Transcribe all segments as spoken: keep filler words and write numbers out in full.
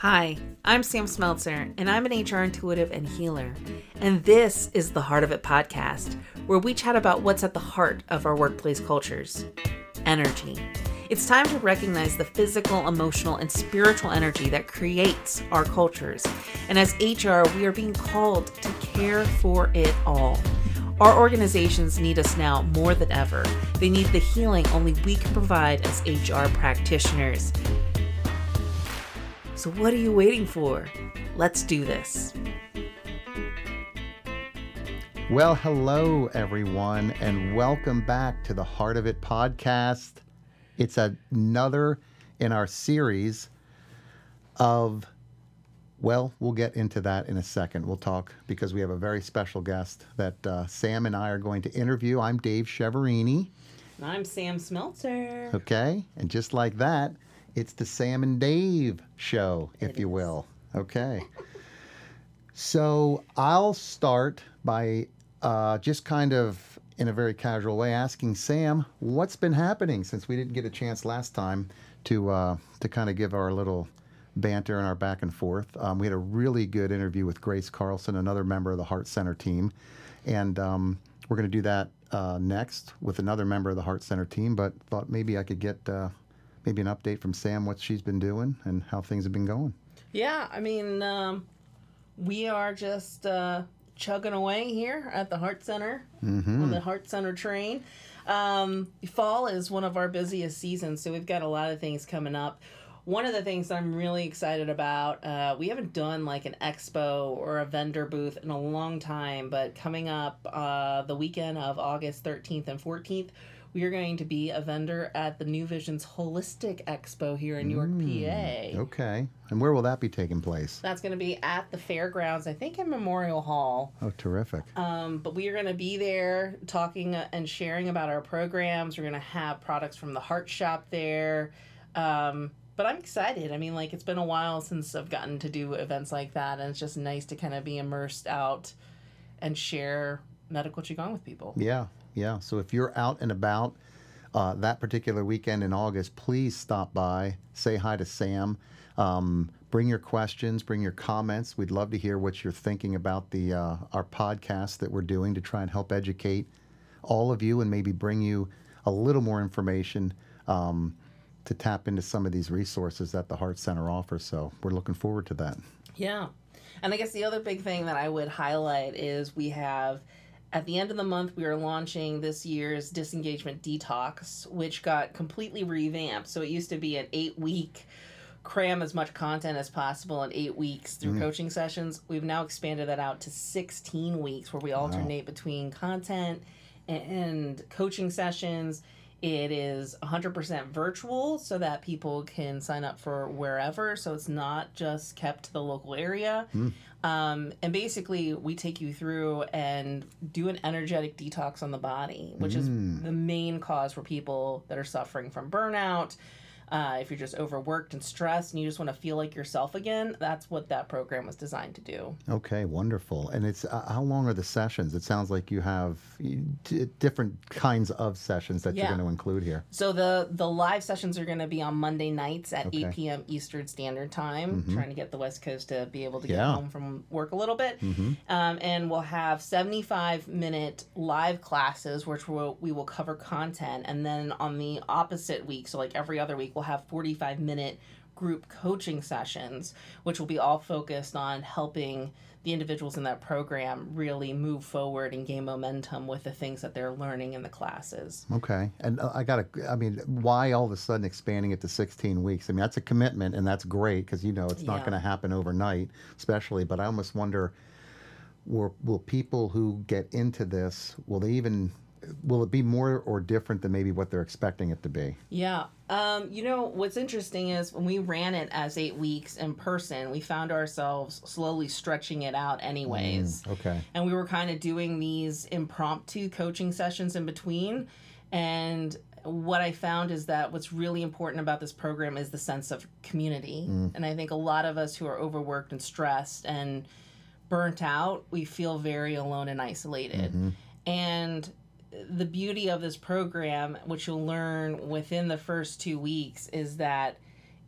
Hi, I'm Sam Smeltzer, and I'm an H R intuitive and healer. And this is the Heart of It podcast, where we chat about what's at the heart of our workplace cultures. Energy. It's time to recognize the physical, emotional, and spiritual energy that creates our cultures. And as H R, we are being called to care for it all. Our organizations need us now more than ever. They need the healing only we can provide as H R practitioners. So what are you waiting for? Let's do this. Well, hello, everyone, and welcome back to the Heart of It podcast. It's another in our series of, well, we'll get into that in a second. We'll talk because we have a very special guest that uh, Sam and I are going to interview. I'm Dave Ciaverini. And I'm Sam Smeltzer. Okay, and just like that, it's the Sam and Dave show, if it you is. will. Okay. So I'll start by uh, just kind of, in a very casual way, asking Sam, what's been happening since we didn't get a chance last time to uh, to kind of give our little banter and our back and forth. Um, we had a really good interview with Grace Carlson, another member of the HRart Center team. And um, we're going to do that uh, next with another member of the HRart Center team, but thought maybe I could get... Uh, Maybe an update from Sam, what she's been doing and how things have been going. Yeah, I mean, um, we are just uh, chugging away here at the HRart Center, mm-hmm. on the HRart Center train. Um, fall is one of our busiest seasons, so we've got a lot of things coming up. One of the things I'm really excited about, uh, we haven't done like an expo or a vendor booth in a long time, but coming up uh, the weekend of August thirteenth and fourteenth, we are going to be a vendor at the New Visions Holistic Expo here in York, mm, P A. Okay. And where will that be taking place? That's going to be at the fairgrounds, I think in Memorial Hall. Oh, terrific. Um, but we are going to be there talking and sharing about our programs. We're going to have products from the HRart Shop there. Um, but I'm excited. I mean, like, it's been a while since I've gotten to do events like that, and it's just nice to kind of be immersed out and share medical Qigong with people. Yeah. Yeah, so if you're out and about uh, that particular weekend in August, please stop by, say hi to Sam, um, bring your questions, bring your comments. We'd love to hear what you're thinking about the uh, our podcast that we're doing to try and help educate all of you and maybe bring you a little more information um, to tap into some of these resources that the HRart Center offers. So we're looking forward to that. Yeah, and I guess the other big thing that I would highlight is we have... At the end of the month, we are launching this year's Disengagement Detox, which got completely revamped. So it used to be an eight-week, cram as much content as possible in eight weeks through mm. coaching sessions. We've now expanded that out to sixteen weeks, where we alternate wow. between content and, and coaching sessions. It is one hundred percent virtual so that people can sign up for wherever. So it's not just kept to the local area. Mm. Um, and basically, we take you through and do an energetic detox on the body, which mm. is the main cause for people that are suffering from burnout. Uh, if you're just overworked and stressed and you just want to feel like yourself again, that's what that program was designed to do. Okay, wonderful. And it's uh, how long are the sessions? It sounds like you have d- different kinds of sessions that yeah. you're going to include here. So the, the live sessions are going to be on Monday nights at okay. eight p.m. Eastern Standard Time, mm-hmm. trying to get the West Coast to be able to get yeah. home from work a little bit. Mm-hmm. Um, and we'll have seventy-five minute live classes, which we'll, we will cover content. And then on the opposite week, so like every other week, we'll have forty-five minute group coaching sessions, which will be all focused on helping the individuals in that program really move forward and gain momentum with the things that they're learning in the classes. Okay. And I got to, I mean, why all of a sudden expanding it to sixteen weeks? I mean, that's a commitment, and that's great because, you know, it's not yeah. going to happen overnight, especially. But I almost wonder, will, will people who get into this, will they even... Will it be more or different than maybe what they're expecting it to be? Yeah. Um, you know, what's interesting is when we ran it as eight weeks in person, we found ourselves slowly stretching it out anyways. Mm, okay. And we were kind of doing these impromptu coaching sessions in between. And what I found is that what's really important about this program is the sense of community. Mm. And I think a lot of us who are overworked and stressed and burnt out, we feel very alone and isolated. Mm-hmm. And... the beauty of this program, which you'll learn within the first two weeks, is that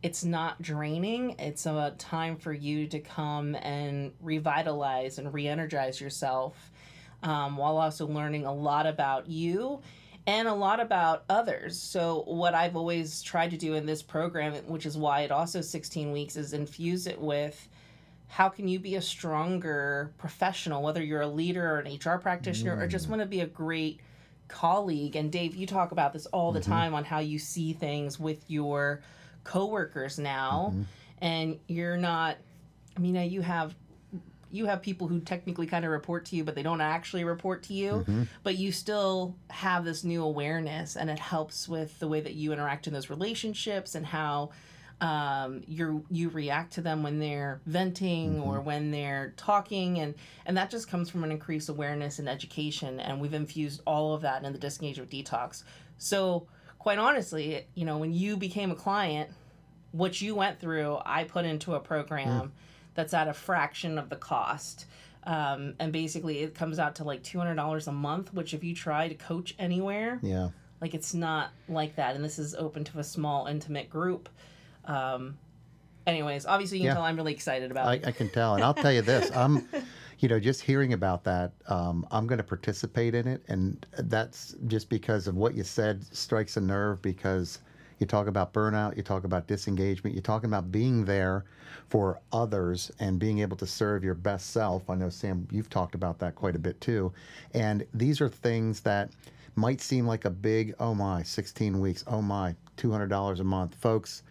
it's not draining. It's a time for you to come and revitalize and re-energize yourself, um, while also learning a lot about you and a lot about others. So what I've always tried to do in this program, which is why it also sixteen weeks, is infuse it with how can you be a stronger professional, whether you're a leader or an H R practitioner, mm. or just want to be a great colleague. And Dave, you talk about this all the mm-hmm. time on how you see things with your coworkers now, mm-hmm. and you're not, I mean, you have you have people who technically kind of report to you, but they don't actually report to you, mm-hmm. but you still have this new awareness, and it helps with the way that you interact in those relationships and how um, you you react to them when they're venting mm-hmm. or when they're talking, and, and that just comes from an increased awareness and education, and we've infused all of that in the Disengagement Detox. So quite honestly, you know, when you became a client, what you went through, I put into a program mm. that's at a fraction of the cost. Um, and basically it comes out to like two hundred dollars a month, which if you try to coach anywhere, yeah, like it's not like that. And this is open to a small, intimate group. Um, anyways, obviously you can yeah. tell I'm really excited about I, it. I can tell. And I'll tell you this, I'm, you know, just hearing about that, um, I'm going to participate in it. And that's just because of what you said strikes a nerve, because you talk about burnout, you talk about disengagement, you're talking about being there for others and being able to serve your best self. I know, Sam, you've talked about that quite a bit too. And these are things that might seem like a big, oh my, sixteen weeks, oh my, two hundred dollars a month. Folks,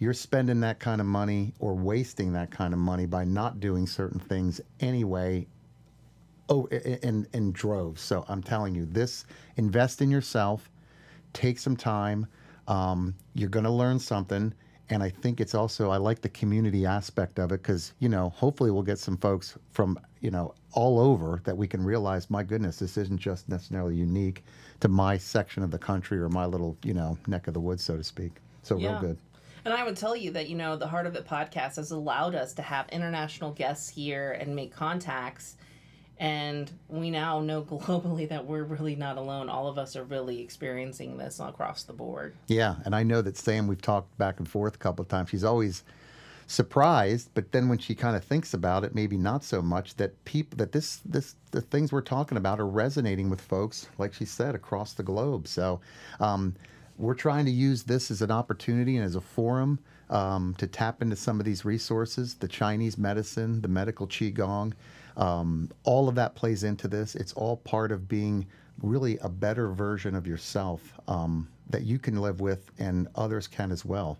you're spending that kind of money or wasting that kind of money by not doing certain things anyway, oh, in, in droves. So I'm telling you, this, invest in yourself, take some time, um, you're going to learn something. And I think it's also, I like the community aspect of it, because, you know, hopefully we'll get some folks from, you know, all over that we can realize, my goodness, this isn't just necessarily unique to my section of the country or my little, you know, neck of the woods, so to speak. So yeah. real good. And I would tell you that, you know, the Heart of It podcast has allowed us to have international guests here and make contacts. And we now know globally that we're really not alone. All of us are really experiencing this across the board. Yeah. And I know that Sam, we've talked back and forth a couple of times. She's always surprised, but then when she kind of thinks about it, maybe not so much, that people, that this, this, the things we're talking about are resonating with folks, like she said, across the globe. So, um, we're trying to use this as an opportunity and as a forum um, to tap into some of these resources, the Chinese medicine, the medical Qigong, um, all of that plays into this. It's all part of being really a better version of yourself um, that you can live with and others can as well.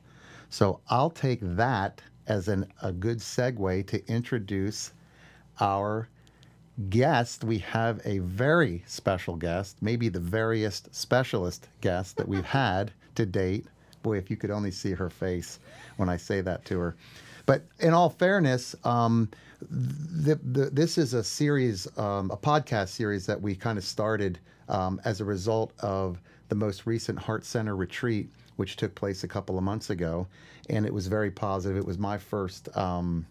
So I'll take that as an, a good segue to introduce our guest. We have a very special guest, maybe the veriest specialist guest that we've had to date. Boy, if you could only see her face when I say that to her. But in all fairness, um, the, the, this is a series, um, a podcast series that we kind of started um, as a result of the most recent HRart Center retreat, which took place a couple of months ago. And it was very positive. It was my first um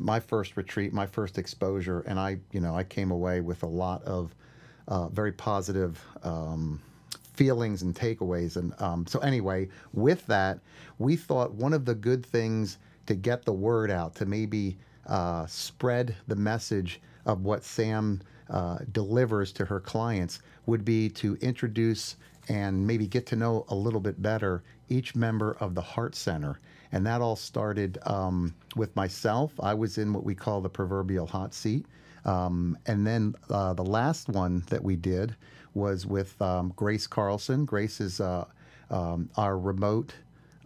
my first retreat, my first exposure, and I, you know, I came away with a lot of uh, very positive um, feelings and takeaways. And um, so anyway, with that, we thought one of the good things to get the word out, to maybe uh, spread the message of what Sam uh, delivers to her clients, would be to introduce and maybe get to know a little bit better each member of the HRart Center. And that all started um, with myself. I was in what we call the proverbial hot seat. Um, and then uh, the last one that we did was with um, Grace Carlson. Grace is uh, um, our remote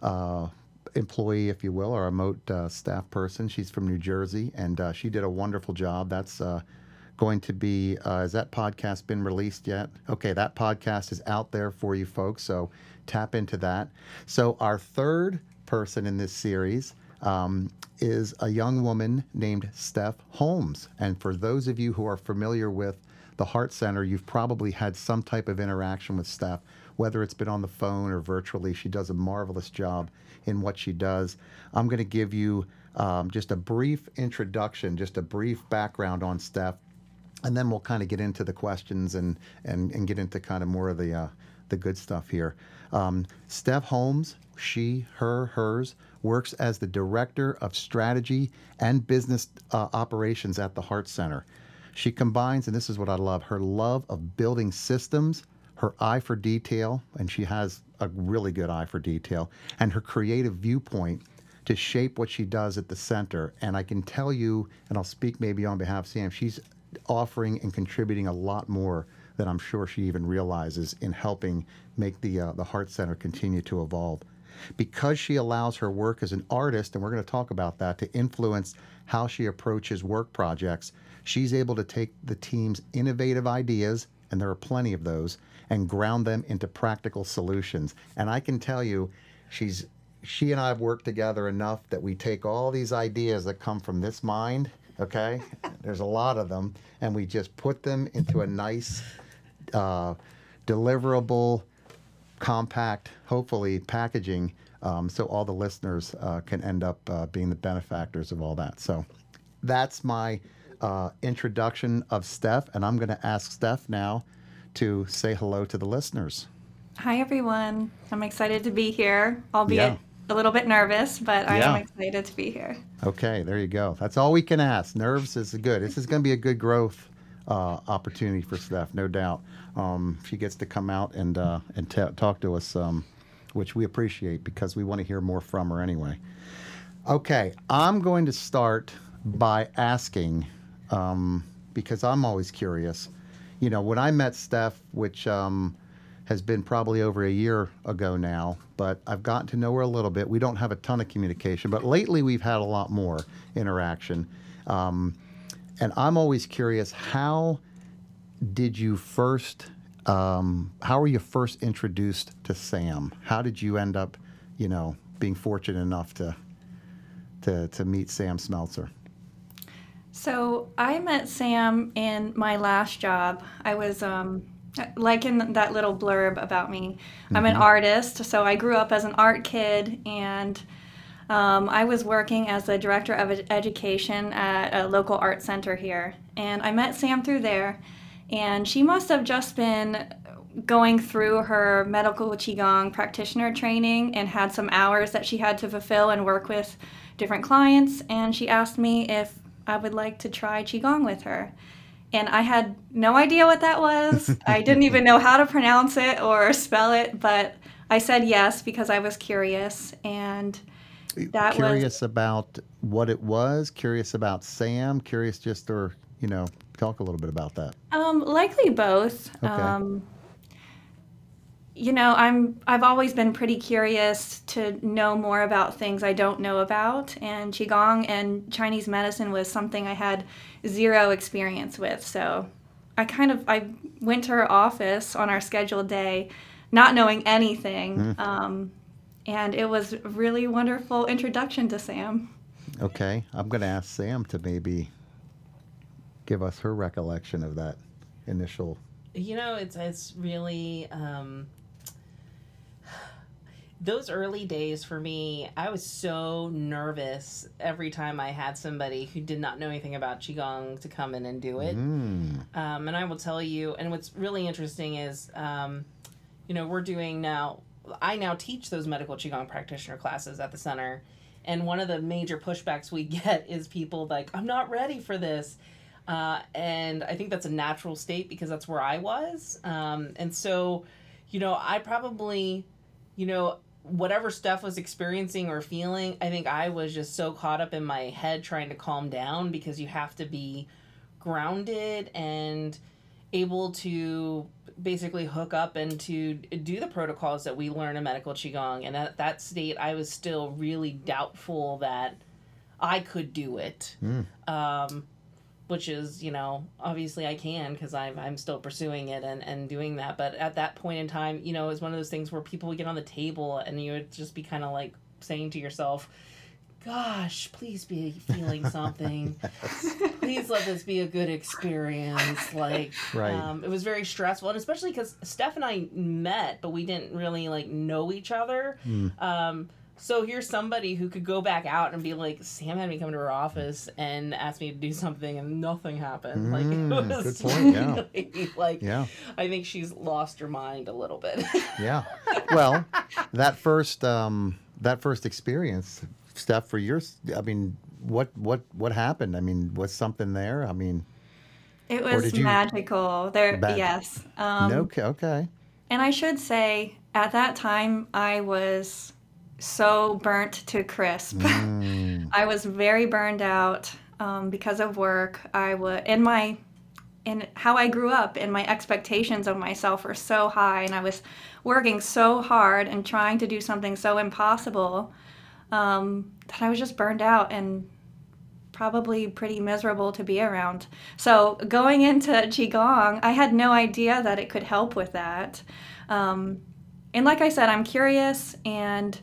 uh, employee, if you will, our remote uh, staff person. She's from New Jersey, and uh, she did a wonderful job. That's uh, going to be, uh, has that podcast been released yet? Okay, that podcast is out there for you folks, so tap into that. So our third person in this series um, is a young woman named Steph Holmes. And for those of you who are familiar with the HRart Center, you've probably had some type of interaction with Steph, whether it's been on the phone or virtually. She does a marvelous job in what she does. I'm going to give you um, just a brief introduction, just a brief background on Steph, and then we'll kind of get into the questions and, and, and get into kind of more of the, uh, the good stuff here. Um, Steph Holmes she, her, hers, works as the Director of Strategy and Business uh, Operations at the HRart Center. She combines, and this is what I love, her love of building systems, her eye for detail, and she has a really good eye for detail, and her creative viewpoint to shape what she does at the center. And I can tell you, and I'll speak maybe on behalf of Sam, she's offering and contributing a lot more than I'm sure she even realizes in helping make the, uh, the HRart Center continue to evolve. Because she allows her work as an artist, and we're going to talk about that, to influence how she approaches work projects, she's able to take the team's innovative ideas, and there are plenty of those, and ground them into practical solutions. And I can tell you, she's she and I have worked together enough that we take all these ideas that come from this mind, okay? There's a lot of them, and we just put them into a nice, uh, deliverable, compact, hopefully, packaging, um, so all the listeners uh, can end up uh, being the benefactors of all that. So that's my uh, introduction of Steph, and I'm going to ask Steph now to say hello to the listeners. Hi, everyone. I'm excited to be here, albeit yeah. a little bit nervous, but I yeah. am excited to be here. Okay, there you go. That's all we can ask. Nerves is good. This is going to be a good growth uh, opportunity for Steph, no doubt. Um, she gets to come out and uh, and t- talk to us, um, which we appreciate because we want to hear more from her anyway. Okay, I'm going to start by asking, um, because I'm always curious. You know, when I met Steph, which um, has been probably over a year ago now, but I've gotten to know her a little bit. We don't have a ton of communication, but lately we've had a lot more interaction. Um, and I'm always curious, how did you first, um, how were you first introduced to Sam? How did you end up, you know, being fortunate enough to to, to meet Sam Smeltzer? So I met Sam in my last job. I was, um, like in that little blurb about me, mm-hmm. I'm an artist, so I grew up as an art kid, and um, I was working as the director of education at a local art center here, and I met Sam through there, and she must have just been going through her medical Qigong practitioner training and had some hours that she had to fulfill and work with different clients, and she asked me if I would like to try Qigong with her. And I had no idea what that was. I didn't even know how to pronounce it or spell it, but I said yes because I was curious. And that was... Curious about what it was? Curious about Sam? Curious just, or, you know, talk a little bit about that. Um, likely both. Okay. Um, you know, I'm, I've always been pretty curious to know more about things I don't know about, and Qigong and Chinese medicine was something I had zero experience with. So I kind of, I went to her office on our scheduled day, not knowing anything. Mm-hmm. Um, and it was a really wonderful introduction to Sam. Okay. I'm going to ask Sam to maybe give us her recollection of that initial. You know, it's, it's really, um, those early days for me, I was so nervous every time I had somebody who did not know anything about Qigong to come in and do it. Mm. Um, and I will tell you, and what's really interesting is, um, you know, we're doing now, I now teach those medical Qigong practitioner classes at the center. And one of the major pushbacks we get is people like, I'm not ready for this. Uh, and I think that's a natural state because that's where I was. Um, and so, you know, I probably, you know, whatever Steph was experiencing or feeling, I think I was just so caught up in my head trying to calm down, because you have to be grounded and able to basically hook up and to do the protocols that we learn in medical Qigong. And at that state, I was still really doubtful that I could do it. Mm. Um, which is, you know, obviously I can, because I'm, I'm still pursuing it and, and doing that. But at that point in time, you know, it's one of those things where people would get on the table and you would just be kind of like saying to yourself, gosh, please be feeling something. Yes. Please let this be a good experience. Like, right. um, it was very stressful. And especially because Steph and I met, but we didn't really like know each other. Mm. Um, So here's somebody who could go back out and be like, Sam had me come to her office and asked me to do something and nothing happened. Mm, like, it was good point, yeah. like, yeah. I think she's lost her mind a little bit. Yeah. Well, that first, um, that first experience, Steph, for your, I mean, what, what, what happened? I mean, was something there? I mean, it was magical. You... There, Bad. yes. Um, no, okay, okay. And I should say, at that time, I was so burnt to crisp. Mm. I was very burned out um, because of work. I was in my, in how I grew up, and my expectations of myself were so high, and I was working so hard and trying to do something so impossible um, that I was just burned out and probably pretty miserable to be around. So going into Qigong, I had no idea that it could help with that. Um, and like I said, I'm curious, and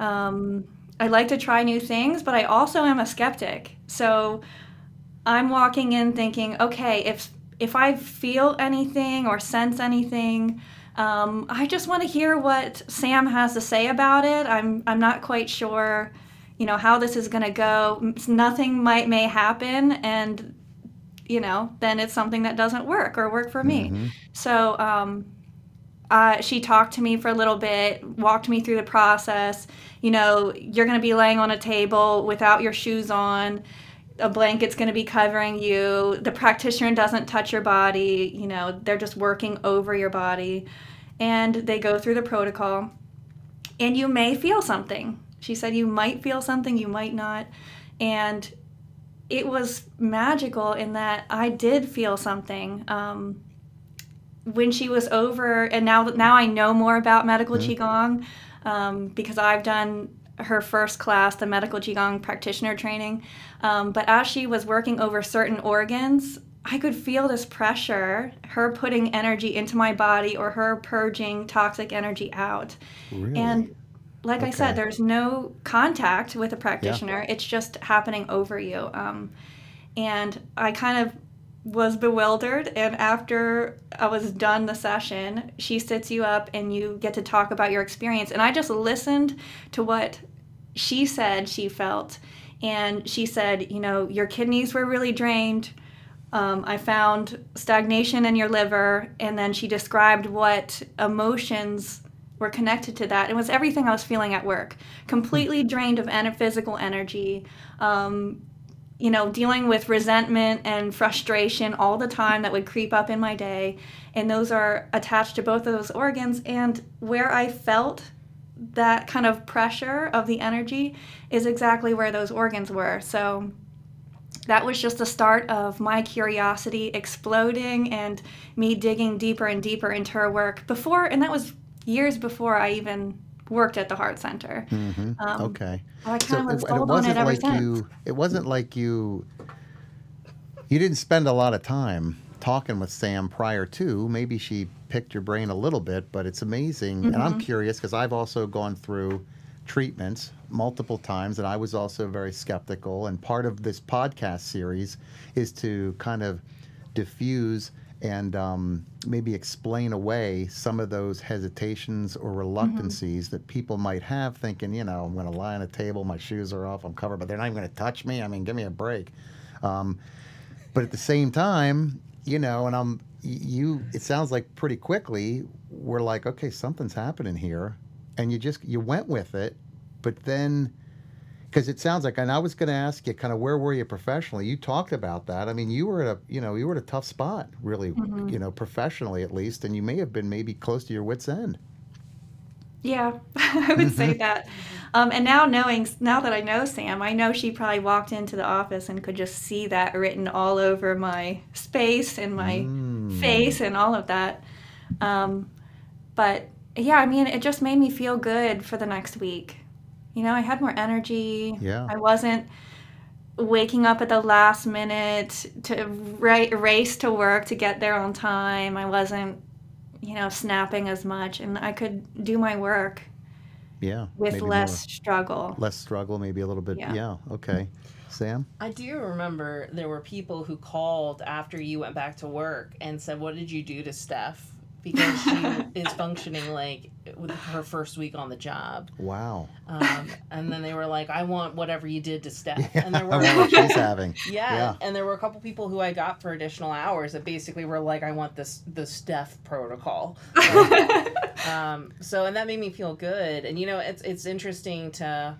um, I like to try new things, but I also am a skeptic. So I'm walking in thinking, okay, if if I feel anything or sense anything, um, I just want to hear what Sam has to say about it. I'm I'm not quite sure, you know, how this is going to go. Nothing might may happen, and you know, then it's something that doesn't work or work for me. Mm-hmm. So. Um, Uh, she talked to me for a little bit, walked me through the process. You know, you're going to be laying on a table without your shoes on. A blanket's going to be covering you. The practitioner doesn't touch your body. You know, they're just working over your body. And they go through the protocol. And you may feel something. She said you might feel something, you might not. And it was magical in that I did feel something. Um when she was over, and now now I know more about medical Qigong um, because I've done her first class, the medical Qigong practitioner training. Um, but as she was working over certain organs, I could feel this pressure, her putting energy into my body or her purging toxic energy out. Really? And like okay. I said, there's no contact with a practitioner. Yeah. It's just happening over you. Um, and I kind of was bewildered, and after I was done the session, she sits you up and you get to talk about your experience, and I just listened to what she said she felt. And she said, you know, your kidneys were really drained, um, I found stagnation in your liver, and then she described what emotions were connected to that. It was everything I was feeling at work, completely drained of en- physical energy, um, you know, dealing with resentment and frustration all the time that would creep up in my day. And those are attached to both of those organs. And where I felt that kind of pressure of the energy is exactly where those organs were. So that was just the start of my curiosity exploding and me digging deeper and deeper into her work before. And that was years before I even worked at the HRart Center. Mm-hmm. um, okay. I kind of was sold on it ever since. It wasn't like you, you didn't spend a lot of time talking with Sam prior to. Maybe she picked your brain a little bit, but it's amazing. Mm-hmm. And I'm curious because I've also gone through treatments multiple times, and I was also very skeptical. And part of this podcast series is to kind of diffuse and um, maybe explain away some of those hesitations or reluctancies mm-hmm. that people might have thinking, you know, I'm going to lie on a table, my shoes are off, I'm covered, but they're not even going to touch me. I mean, give me a break. Um, but at the same time, you know, and I'm, you, it sounds like pretty quickly, we're like, okay, something's happening here. And you just, you went with it, but then, because it sounds like, and I was going to ask you, kind of, where were you professionally? You talked about that. I mean, you were at a, you know, you were at a tough spot, really, mm-hmm. you know, professionally at least, and you may have been maybe close to your wit's end. Yeah, I would say that. Um, and now knowing, now that I know Sam, I know she probably walked into the office and could just see that written all over my space and my mm. face and all of that. Um, but yeah, I mean, it just made me feel good for the next week. You know, I had more energy. Yeah. I wasn't waking up at the last minute to race to work to get there on time. I wasn't, you know, snapping as much, and I could do my work. Yeah. With less more, struggle. Less struggle, maybe a little bit. Yeah. yeah. Okay. Sam? I do remember there were people who called after you went back to work and said, what did you do to Steph because she is functioning like with her first week on the job. Wow. Um, and then they were like, I want whatever you did to Steph. Yeah, and there were, I want what she's having. Yeah, yeah. And there were a couple people who I got for additional hours that basically were like, I want this the Steph protocol. um, so, and that made me feel good. And, you know, it's it's interesting to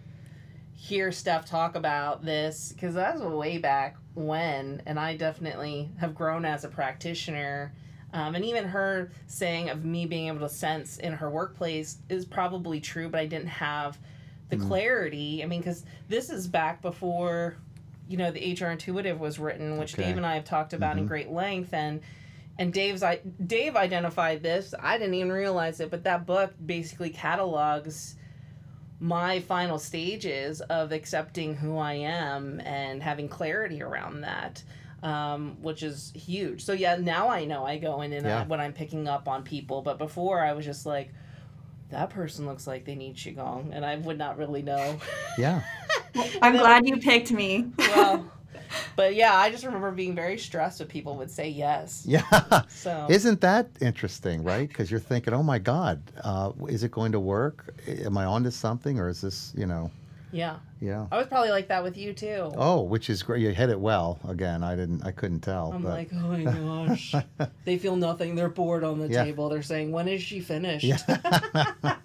hear Steph talk about this, because that was way back when, and I definitely have grown as a practitioner. Um, and even her saying of me being able to sense in her workplace is probably true, but I didn't have the mm. clarity. I mean, because this is back before, you know, the H R Intuitive was written, which okay. Dave and I have talked about mm-hmm. in great length. And and Dave's I Dave identified this. I didn't even realize it, but that book basically catalogs my final stages of accepting who I am and having clarity around that. Um, which is huge. So yeah, now I know I go in and yeah. out when I'm picking up on people. But before I was just like, that person looks like they need Qigong, and I would not really know. Yeah. I'm glad you picked me. Well, but yeah, I just remember being very stressed when people would say yes. Yeah. So isn't that interesting, right? Because you're thinking, oh my God, uh, is it going to work? Am I onto something, or is this, you know? Yeah. Yeah. I was probably like that with you too. Oh, which is great. You hit it well. Again, I didn't, I couldn't tell. I'm but. like, oh my gosh. They feel nothing. They're bored on the yeah. table. They're saying, when is she finished? Yeah.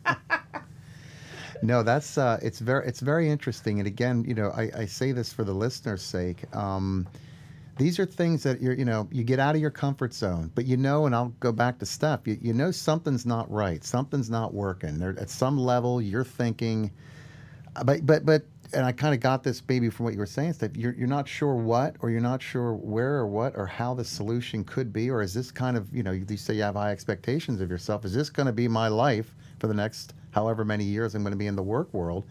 No, that's, uh, it's very, it's very interesting. And again, you know, I, I say this for the listener's sake. Um, these are things that you're, you know, you get out of your comfort zone, but you know, and I'll go back to Steph, you, you know, something's not right. Something's not working. There, at some level you're thinking, But, but, but, and I kind of got this maybe from what you were saying, Steph, you're, you're not sure what, or you're not sure where or what, or how the solution could be, or is this kind of, you know, you, you say you have high expectations of yourself. Is this going to be my life for the next however many years I'm going to be in the work world?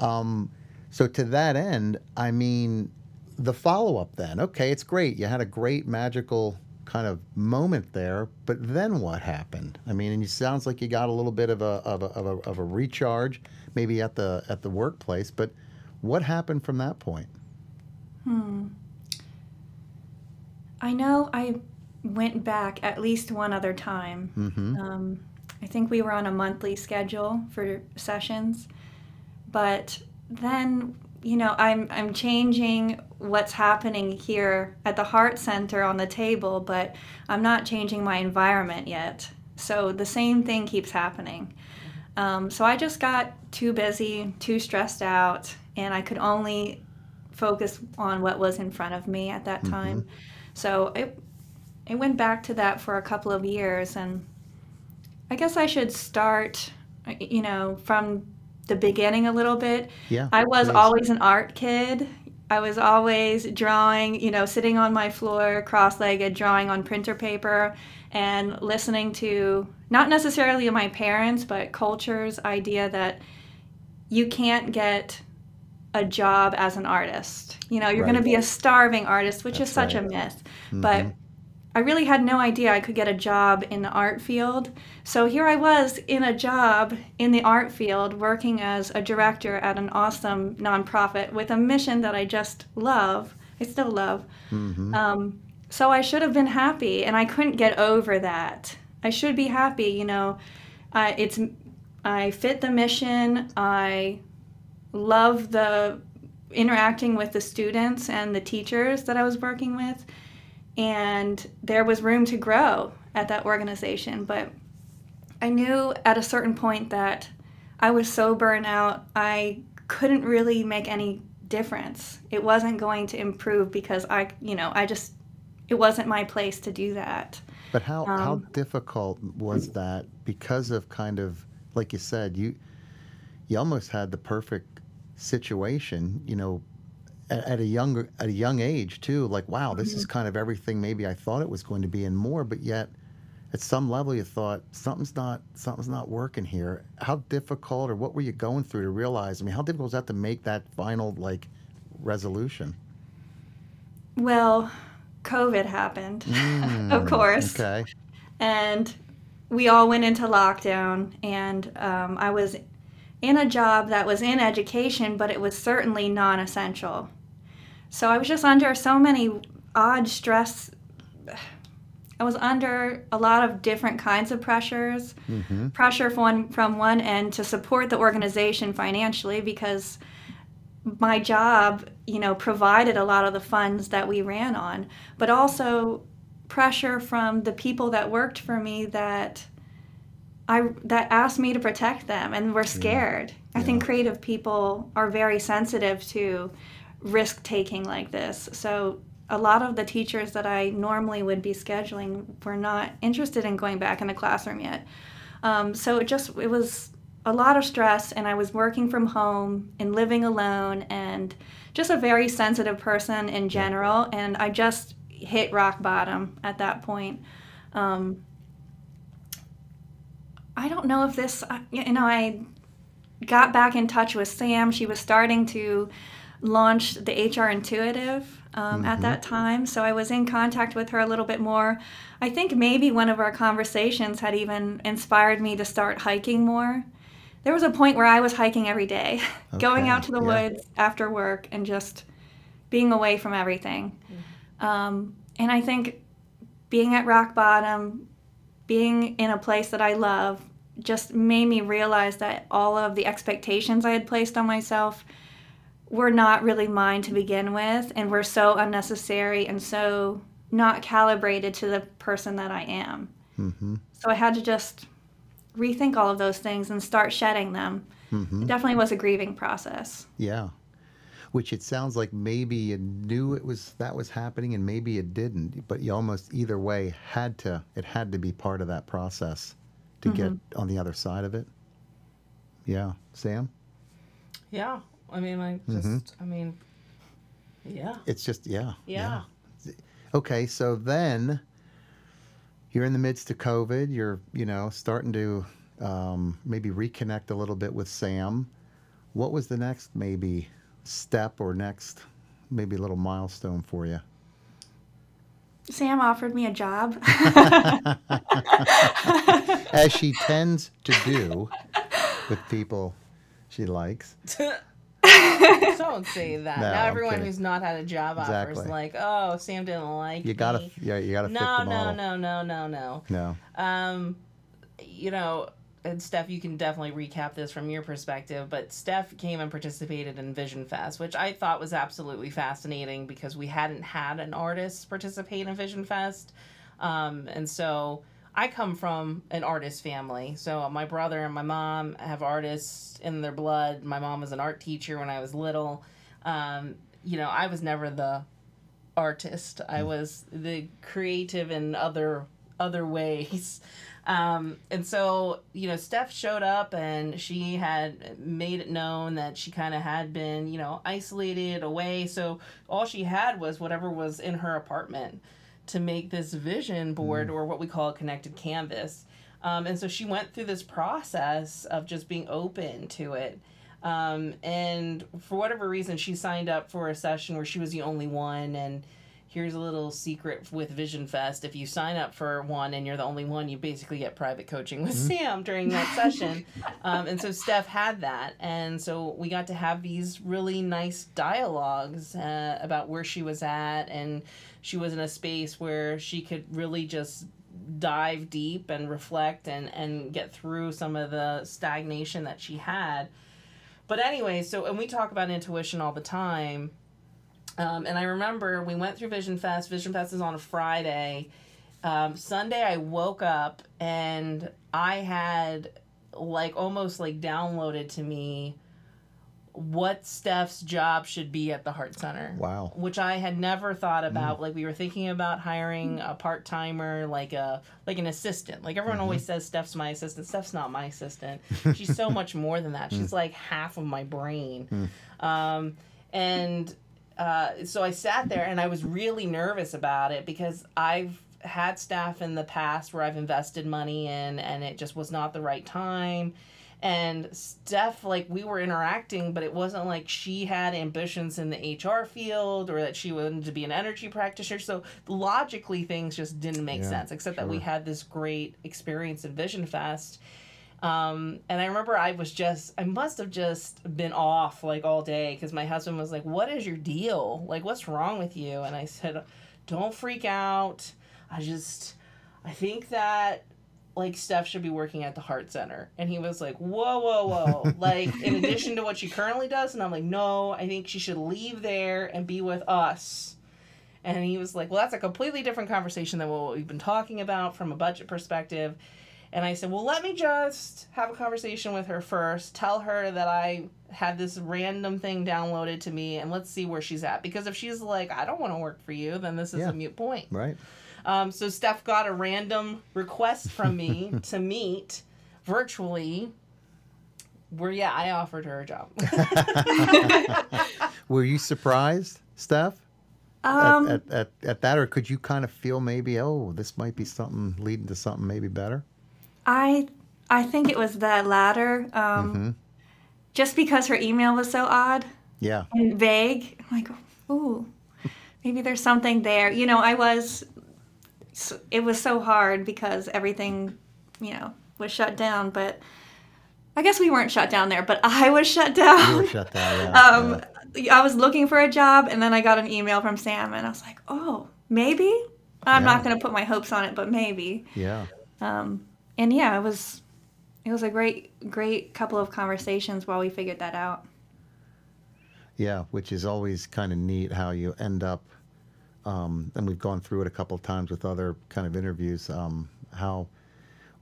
Um, so to that end, I mean, the follow-up then, okay, it's great. You had a great magical kind of moment there, but then what happened? I mean, and it sounds like you got a little bit of a, of a, of a, of a recharge, maybe at the at the workplace, but what happened from that point? Hmm. I know I went back at least one other time. Mm-hmm. Um, I think we were on a monthly schedule for sessions, but then, you know, I'm I'm changing what's happening here at the HRart Center on the table, but I'm not changing my environment yet. So the same thing keeps happening. Um, so I just got too busy, too stressed out, and I could only focus on what was in front of me at that time. Mm-hmm. So it, it went back to that for a couple of years, and I guess I should start, you know, from the beginning a little bit. Yeah, I was please. always an art kid. I was always drawing, you know, sitting on my floor, cross-legged, drawing on printer paper, and listening to, not necessarily my parents, but culture's idea that you can't get a job as an artist. You know, you're right. going to be a starving artist, which That's is such right. a myth. Mm-hmm. But I really had no idea I could get a job in the art field. So here I was in a job in the art field, working as a director at an awesome nonprofit with a mission that I just love. I still love. Mm-hmm. Um, so I should have been happy, and I couldn't get over that. I should be happy, you know. I, it's, I fit the mission. I love the interacting with the students and the teachers that I was working with, and there was room to grow at that organization. But I knew at a certain point that I was so burnt out, I couldn't really make any difference. It wasn't going to improve because I, you know, I just, it wasn't my place to do that. But how, um, how difficult was that, because of kind of, like you said, you you almost had the perfect situation, you know, at, at a younger at a young age too. Like, wow, this mm-hmm. is kind of everything maybe I thought it was going to be and more, but yet at some level you thought something's not something's not working here. How difficult, or what were you going through to realize? I mean, how difficult was that to make that final like resolution? Well, COVID happened, mm, of course. Okay. And we all went into lockdown, and um, I was in a job that was in education, but it was certainly non-essential. So I was just under so many odd stress I was under a lot of different kinds of pressures, mm-hmm. pressure from one, from one end to support the organization financially, because my job, you know, provided a lot of the funds that we ran on, but also pressure from the people that worked for me that I that asked me to protect them and were scared. Yeah. I yeah. think creative people are very sensitive to risk taking like this. So a lot of the teachers that I normally would be scheduling were not interested in going back in the classroom yet. Um, so it just, it was a lot of stress, and I was working from home and living alone and just a very sensitive person in general. And I just hit rock bottom at that point. Um, I don't know if this, you know, I got back in touch with Sam. She was starting to launch the H R Intuitive um, mm-hmm. at that time. So I was in contact with her a little bit more. I think maybe one of our conversations had even inspired me to start hiking more. There was a point where I was hiking every day, okay. going out to the yeah. woods after work and just being away from everything. Mm-hmm. Um, and I think being at rock bottom, being in a place that I love, just made me realize that all of the expectations I had placed on myself were not really mine to begin with, and were so unnecessary and so not calibrated to the person that I am. Mm-hmm. So I had to just rethink all of those things and start shedding them. Mm-hmm. It definitely was a grieving process. Yeah. Which it sounds like maybe you knew it was that was happening and maybe it didn't, but you almost either way had to, it had to be part of that process to mm-hmm. get on the other side of it. Yeah. Sam? Yeah. I mean, I just, mm-hmm. I mean, yeah. It's just, yeah, yeah. Yeah. Okay. So then you're in the midst of COVID. You're, you know, starting to um, maybe reconnect a little bit with Sam. What was the next maybe step or next maybe little milestone for you? Sam offered me a job. As she tends to do with people she likes. Don't say that. No, now everyone who's not had a job offer is exactly. like, "Oh, Sam didn't like you." Gotta, me. yeah, you gotta. No, fit the model. no, no, no, no, no. No. Um, you know, and Steph, you can definitely recap this from your perspective. But Steph came and participated in Vision Fest, which I thought was absolutely fascinating because we hadn't had an artist participate in Vision Fest, um, and so. I come from an artist family, so my brother and my mom have artists in their blood. My mom was an art teacher when I was little. Um, you know, I was never the artist. I was the creative in other other ways. Um, and so, you know, Steph showed up and she had made it known that she kind of had been, you know, isolated away. So all she had was whatever was in her apartment to make this vision board, or what we call a connected canvas. Um, and so she went through this process of just being open to it. Um, and for whatever reason, she signed up for a session where she was the only one. And here's a little secret with Vision Fest. If you sign up for one and you're the only one, you basically get private coaching with mm-hmm. Sam during that session. Um, and so Steph had that. And so we got to have these really nice dialogues uh, about where she was at. And she was in a space where she could really just dive deep and reflect and, and get through some of the stagnation that she had. But anyway, so, and we talk about intuition all the time. Um, and I remember we went through Vision Fest. Vision Fest is on a Friday. Um, Sunday, I woke up and I had like almost like downloaded to me what Steph's job should be at the HRart Center. Wow. Which I had never thought about. Mm. Like we were thinking about hiring a part-timer, like a like an assistant. Like everyone mm-hmm. always says, Steph's my assistant. Steph's not my assistant. She's so much more than that. She's mm. like half of my brain. Mm. Um, and... Uh, so I sat there and I was really nervous about it because I've had staff in the past where I've invested money in and it just was not the right time. And Steph, like we were interacting, but it wasn't like she had ambitions in the H R field or that she wanted to be an energy practitioner. So logically things just didn't make yeah, sense, except sure. that we had this great experience at Vision Fest. Um, and I remember I was just, I must have just been off like all day because my husband was like, "What is your deal? Like, what's wrong with you?" And I said, "Don't freak out. I just, I think that, like, Steph should be working at the HRart Center. And he was like, whoa, whoa, whoa. Like, in addition to what she currently does? And I'm like, no, I think she should leave there and be with us. And he was like, well, that's a completely different conversation than what we've been talking about from a budget perspective. And I said, well, let me just have a conversation with her first. Tell her that I had this random thing downloaded to me, and let's see where she's at. Because if she's like, I don't want to work for you, then this is yeah. a moot point. Right. Um, so Steph got a random request from me to meet virtually where, yeah, I offered her a job. Were you surprised, Steph? Um, at, at, at, at that? Or could you kind of feel maybe, oh, this might be something leading to something maybe better? I I think it was the latter, um, mm-hmm. just because her email was so odd yeah. and vague. I'm like, ooh, maybe there's something there. You know, I was, it was so hard because everything, you know, was shut down. But I guess we weren't shut down there, but I was shut down. You were shut down, yeah. um, yeah. I was looking for a job, and then I got an email from Sam, and I was like, oh, maybe? I'm yeah. not going to put my hopes on it, but maybe. Yeah. Um. And yeah, it was, it was a great, great couple of conversations while we figured that out. Yeah, which is always kind of neat how you end up, um, and we've gone through it a couple of times with other kind of interviews, um, how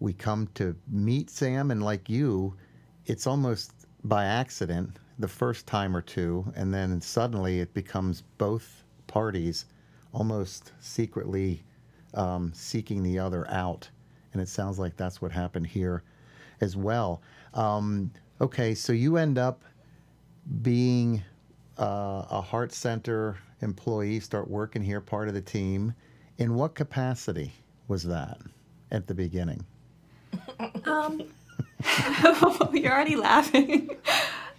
we come to meet Sam, and like you, it's almost by accident the first time or two, and then suddenly it becomes both parties almost secretly um, seeking the other out. And it sounds like that's what happened here as well. Um, okay, so you end up being uh, a HRart Center employee, start working here, part of the team. In what capacity was that at the beginning? Um, you're already laughing.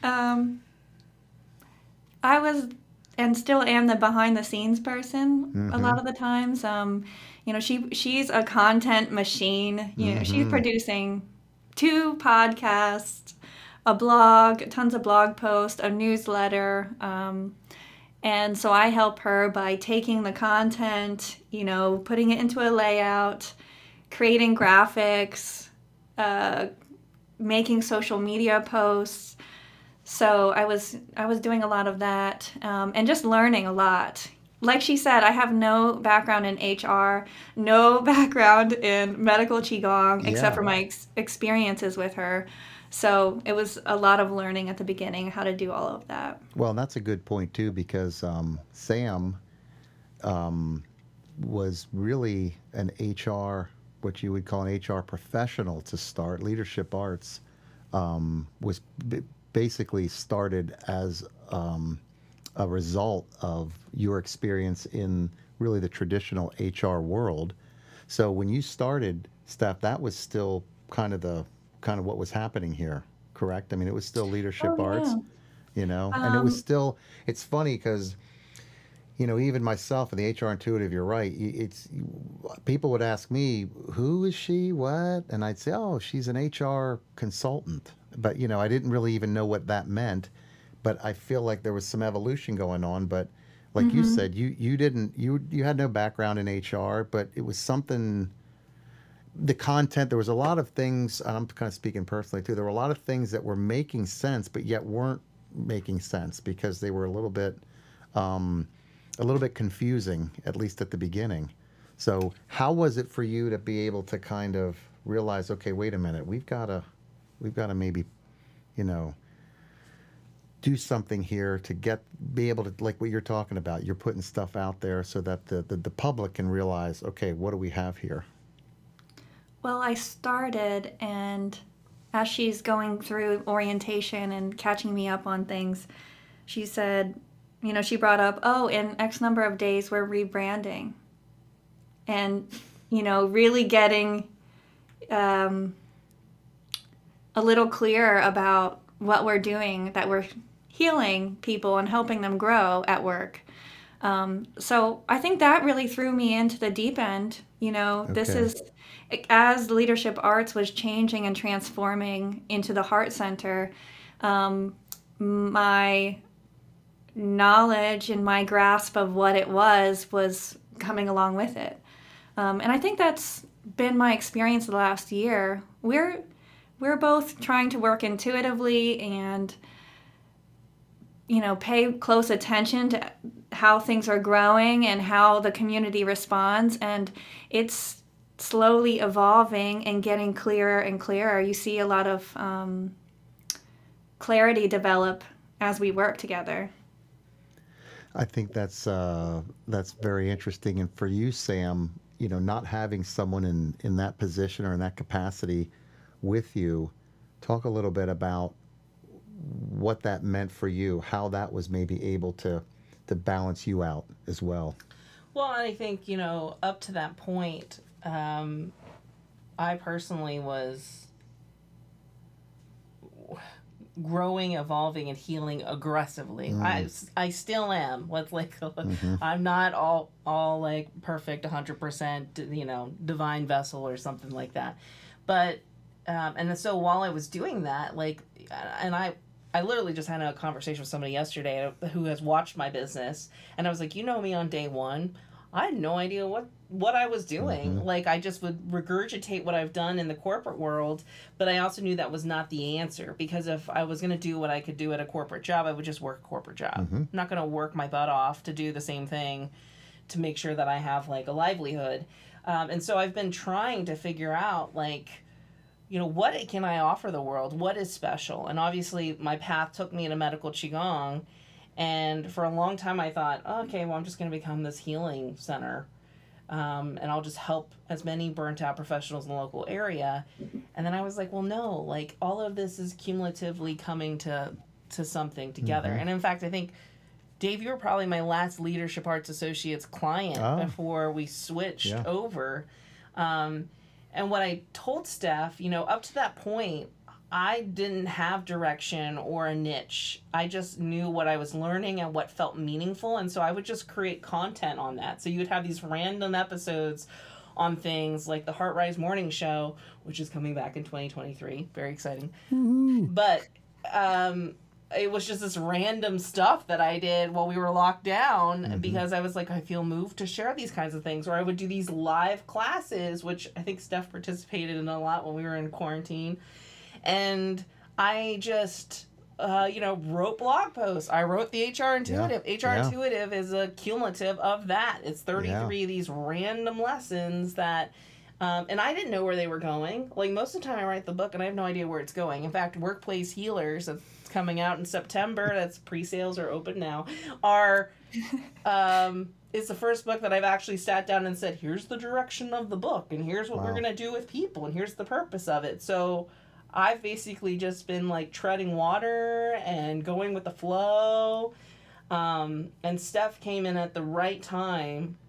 Um, I was, and still am, the behind-the-scenes person mm-hmm. a lot of the times. Um, you know, she she's a content machine. You mm-hmm. know, she's producing two podcasts, a blog, tons of blog posts, a newsletter. Um, and so I help her by taking the content, you know, putting it into a layout, creating graphics, uh, making social media posts. So I was I was doing a lot of that, um, and just learning a lot. Like she said, I have no background in H R, no background in medical Qigong, yeah. except for my ex- experiences with her. So it was a lot of learning at the beginning how to do all of that. Well, that's a good point, too, because um, Sam um, was really an H R, what you would call an H R professional to start. Leadership Arts um, was... B- basically started as um, a result of your experience in really the traditional H R world. So when you started, Steph, that was still kind of the kind of what was happening here, correct? I mean, it was still Leadership oh, Arts, yeah. you know, um, and it was still. It's funny because, you know, even myself and the H R Intuitive, you're right. It's people would ask me, "Who is she? What?" And I'd say, "Oh, she's an H R consultant." But, you know, I didn't really even know what that meant, but I feel like there was some evolution going on. But like mm-hmm. you said, you, you didn't, you you had no background in H R, but it was something, the content, there was a lot of things, and I'm kind of speaking personally too, there were a lot of things that were making sense, but yet weren't making sense because they were a little bit, um, a little bit confusing, at least at the beginning. So how was it for you to be able to kind of realize, okay, wait a minute, we've got to, We've got to maybe, you know, do something here to get, be able to, like what you're talking about, you're putting stuff out there so that the, the, the public can realize, okay, what do we have here? Well, I started, and as she's going through orientation and catching me up on things, she said, you know, she brought up, oh, in X number of days, we're rebranding. And, you know, really getting... Um, a little clearer about what we're doing, that we're healing people and helping them grow at work. Um, so I think that really threw me into the deep end. You know, okay. This is, as Leadership Arts was changing and transforming into the HRart Center, um, my knowledge and my grasp of what it was was coming along with it. Um, and I think that's been my experience the last year. We're we're both trying to work intuitively and, you know, pay close attention to how things are growing and how the community responds, and it's slowly evolving and getting clearer and clearer. You see a lot of um, clarity develop as we work together. I think that's uh, that's very interesting. And for you, Sam, you know, not having someone in, in that position or in that capacity with you, talk a little bit about what that meant for you, how that was maybe able to to balance you out as well. Well, I think, you know, up to that point, um, I personally was growing, evolving, and healing aggressively. Mm. I, I still am. Let's like, mm-hmm. I'm not all, all like perfect, one hundred percent, you know, divine vessel or something like that. But, um, and so while I was doing that, like, and I, I literally just had a conversation with somebody yesterday who has watched my business, and I was like, you know me on day one, I had no idea what, what I was doing. Mm-hmm. Like, I just would regurgitate what I've done in the corporate world, but I also knew that was not the answer, because if I was going to do what I could do at a corporate job, I would just work a corporate job. Mm-hmm. I'm not going to work my butt off to do the same thing to make sure that I have, like, a livelihood. Um, and so I've been trying to figure out, like, you know, what can I offer the world? What is special? And obviously my path took me into medical Qigong. And for a long time I thought, oh, okay, well, I'm just going to become this healing center. Um, and I'll just help as many burnt out professionals in the local area. And then I was like, well, no, like all of this is cumulatively coming to, to something together. Mm-hmm. And in fact, I think, Dave, you were probably my last Leadership Arts Associates client oh. before we switched yeah. over. Um, And what I told Steph, you know, up to that point, I didn't have direction or a niche. I just knew what I was learning and what felt meaningful. And so I would just create content on that. So you would have these random episodes on things like the HeartRise Morning Show, which is coming back in twenty twenty-three. Very exciting. Mm-hmm. But um, it was just this random stuff that I did while we were locked down mm-hmm. because I was like, I feel moved to share these kinds of things. Or I would do these live classes, which I think Steph participated in a lot when we were in quarantine. And I just, uh, you know, wrote blog posts. I wrote the H R Intuitive. Yeah. H R yeah. Intuitive is a cumulative of that. It's thirty-three yeah. of these random lessons that... Um, and I didn't know where they were going. Like, most of the time I write the book and I have no idea where it's going. In fact, Workplace Healers, that's coming out in September, that's pre-sales are open now, are, um, is the first book that I've actually sat down and said, here's the direction of the book, and here's what wow. we're going to do with people, and here's the purpose of it. So I've basically just been, like, treading water and going with the flow. Um, and Steph came in at the right time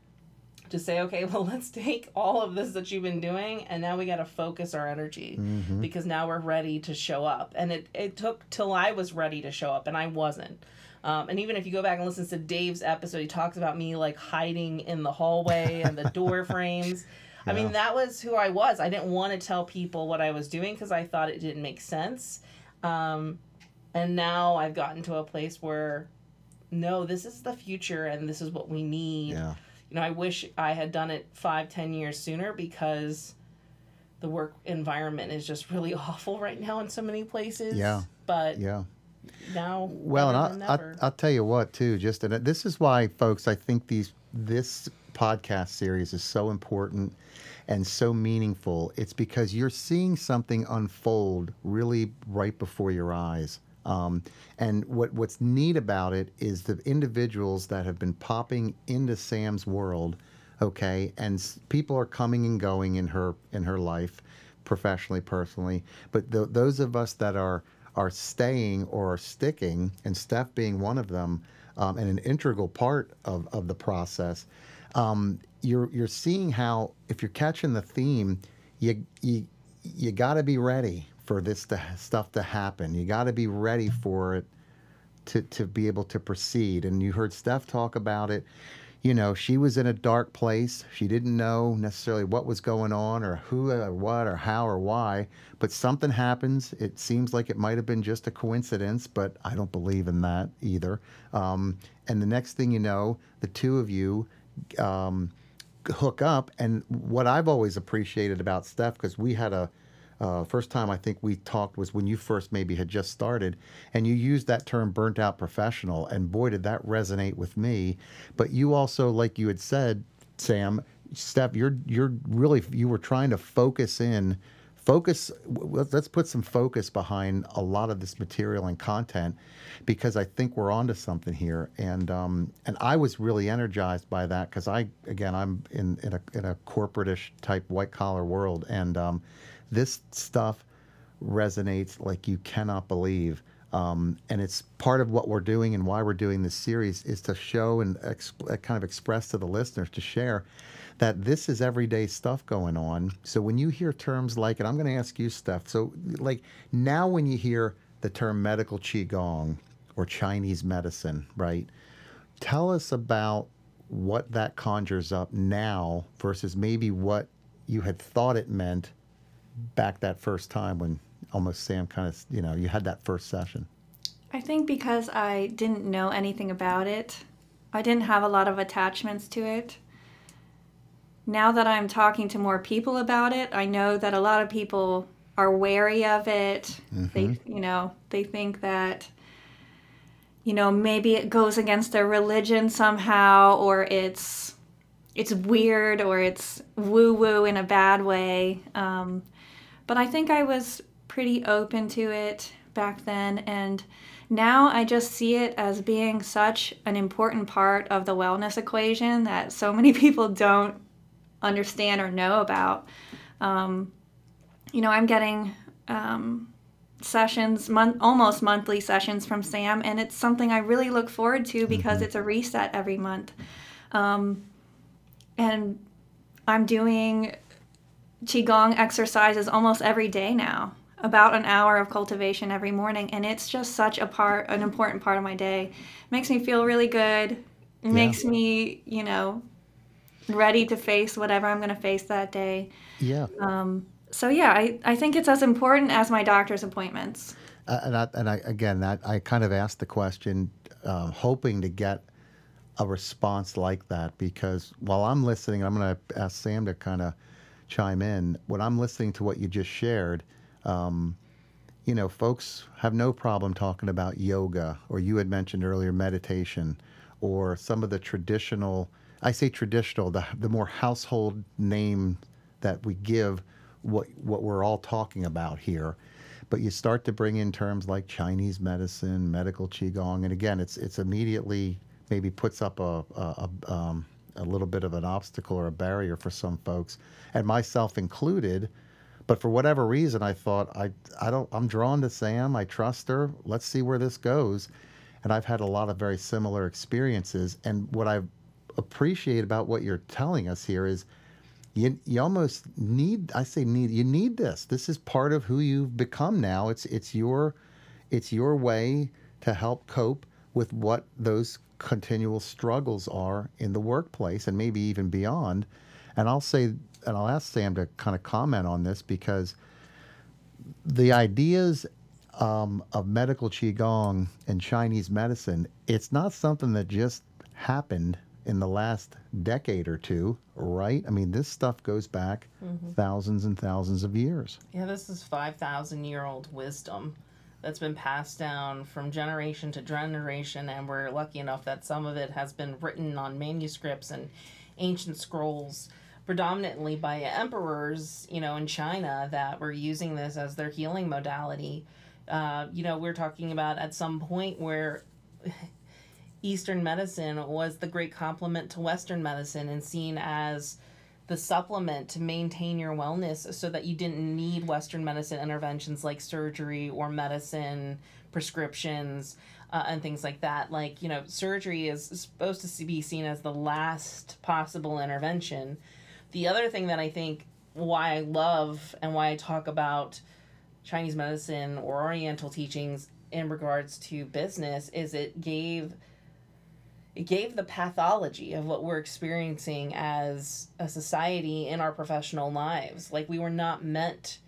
to say, okay, well, let's take all of this that you've been doing, and now we got to focus our energy mm-hmm. because now we're ready to show up. And it, it took till I was ready to show up, and I wasn't. Um, and even if you go back and listen to Dave's episode, he talks about me, like, hiding in the hallway and the door frames. Yeah. I mean, that was who I was. I didn't want to tell people what I was doing because I thought it didn't make sense. Um, and now I've gotten to a place where, no, this is the future, and this is what we need. Yeah. You know, I wish I had done it five, ten years sooner, because the work environment is just really awful right now in so many places. Yeah. But yeah. now, well, and I, I, I'll tell you what, too, just and this is why, folks, I think these this podcast series is so important and so meaningful. It's because you're seeing something unfold really right before your eyes. Um, and what, what's neat about it is the individuals that have been popping into Sam's world, okay, and s people are coming and going in her in her life, professionally, personally. But th those of us that are are staying or are sticking, and Steph being one of them, um, and an integral part of of the process, um, you're you're seeing how, if you're catching the theme, you you you got to be ready for this to, stuff to happen. You got to be ready for it to, to be able to proceed. And you heard Steph talk about it. You know, she was in a dark place. She didn't know necessarily what was going on or who or what or how or why, but something happens. It seems like it might have been just a coincidence, but I don't believe in that either. Um, and the next thing you know, the two of you um, hook up. And what I've always appreciated about Steph, because we had a uh, first time I think we talked was when you first maybe had just started, and you used that term burnt out professional, and boy, did that resonate with me. But you also, like you had said, Sam, Steph, you're you're really you were trying to focus in, focus. Let's put some focus behind a lot of this material and content, because I think we're onto something here. And um, and I was really energized by that, because I again I'm in in a in a corporate-ish type white collar world, and um, this stuff resonates like you cannot believe. Um, and it's part of what we're doing and why we're doing this series is to show and exp- kind of express to the listeners, to share that this is everyday stuff going on. So when you hear terms like, and I'm going to ask you, Steph, so like now when you hear the term medical Qigong or Chinese medicine, right? Tell us about what that conjures up now versus maybe what you had thought it meant back that first time when almost Sam kind of, you know, you had that first session. I think because I didn't know anything about it, I didn't have a lot of attachments to it. Now that I'm talking to more people about it, I know that a lot of people are wary of it. Mm-hmm. They, you know, they think that, you know, maybe it goes against their religion somehow, or it's it's weird, or it's woo-woo in a bad way. Um, but I think I was pretty open to it back then, and now I just see it as being such an important part of the wellness equation that so many people don't understand or know about. Um, you know, I'm getting um, sessions, mon- almost monthly sessions from Sam, and it's something I really look forward to because mm-hmm. it's a reset every month. Um, and I'm doing Qigong exercises almost every day now, about an hour of cultivation every morning, and it's just such a part, an important part of my day. Makes me feel really good. It yeah. makes me, you know, ready to face whatever I'm going to face that day. Yeah. Um, so yeah, I, I think it's as important as my doctor's appointments. Uh, and I, and I, again, I, I kind of asked the question, uh, hoping to get a response like that, because while I'm listening, I'm going to ask Sam to kind of chime in. When I'm listening to what you just shared, Um, you know, folks have no problem talking about yoga, or you had mentioned earlier meditation, or some of the traditional, I say traditional, the, the more household name that we give what, what we're all talking about here. But you start to bring in terms like Chinese medicine, medical Qigong, and again, it's it's immediately maybe puts up a, a, a, um, a little bit of an obstacle or a barrier for some folks, and myself included. But for whatever reason, I thought, I, I don't, I'm drawn to Sam. I trust her. Let's see where this goes. And I've had a lot of very similar experiences. And what I appreciate about what you're telling us here is you, you almost need, I say need, you need this. This is part of who you've become now. It's, it's, your, it's your way to help cope with what those continual struggles are in the workplace and maybe even beyond. And I'll say, and I'll ask Sam to kind of comment on this, because the ideas um, of medical Qigong and Chinese medicine, it's not something that just happened in the last decade or two, right? I mean, this stuff goes back mm-hmm. thousands and thousands of years. Yeah, this is five thousand year old wisdom that's been passed down from generation to generation, and we're lucky enough that some of it has been written on manuscripts and ancient scrolls, predominantly by emperors, you know, in China, that were using this as their healing modality. Uh, you know, we're talking about at some point where Eastern medicine was the great complement to Western medicine and seen as the supplement to maintain your wellness, so that you didn't need Western medicine interventions like surgery or medicine prescriptions uh, and things like that. Like, you know, surgery is supposed to be seen as the last possible intervention. The other thing that I think why I love and why I talk about Chinese medicine or Oriental teachings in regards to business is it gave it gave the pathology of what we're experiencing as a society in our professional lives. Like, we were not meant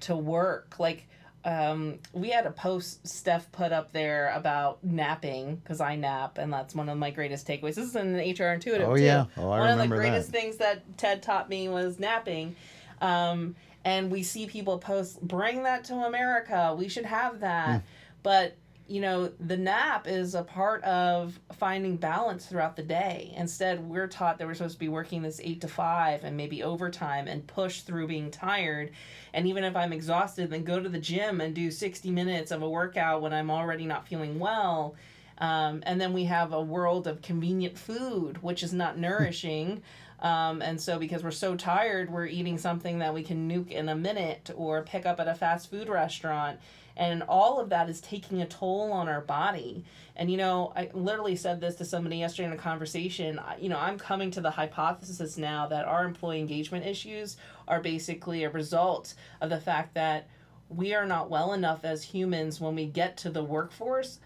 to work. Like, um, we had a post Steph put up there about napping, because I nap, and that's one of my greatest takeaways. This is in the H R Intuitive, oh, too. Yeah. Oh, yeah. One I remember of the greatest that. things that Ted taught me was napping. Um, and we see people post, bring that to America. We should have that. Mm. But, you know, the nap is a part of finding balance throughout the day. Instead, we're taught that we're supposed to be working this eight to five and maybe overtime and push through being tired. And even if I'm exhausted, then go to the gym and do sixty minutes of a workout when I'm already not feeling well. Um, and then we have a world of convenient food, which is not nourishing. Um, and so because we're so tired, we're eating something that we can nuke in a minute or pick up at a fast food restaurant. And all of that is taking a toll on our body. And, you know, I literally said this to somebody yesterday in a conversation. You know, I'm coming to the hypothesis now that our employee engagement issues are basically a result of the fact that we are not well enough as humans when we get to the workforce.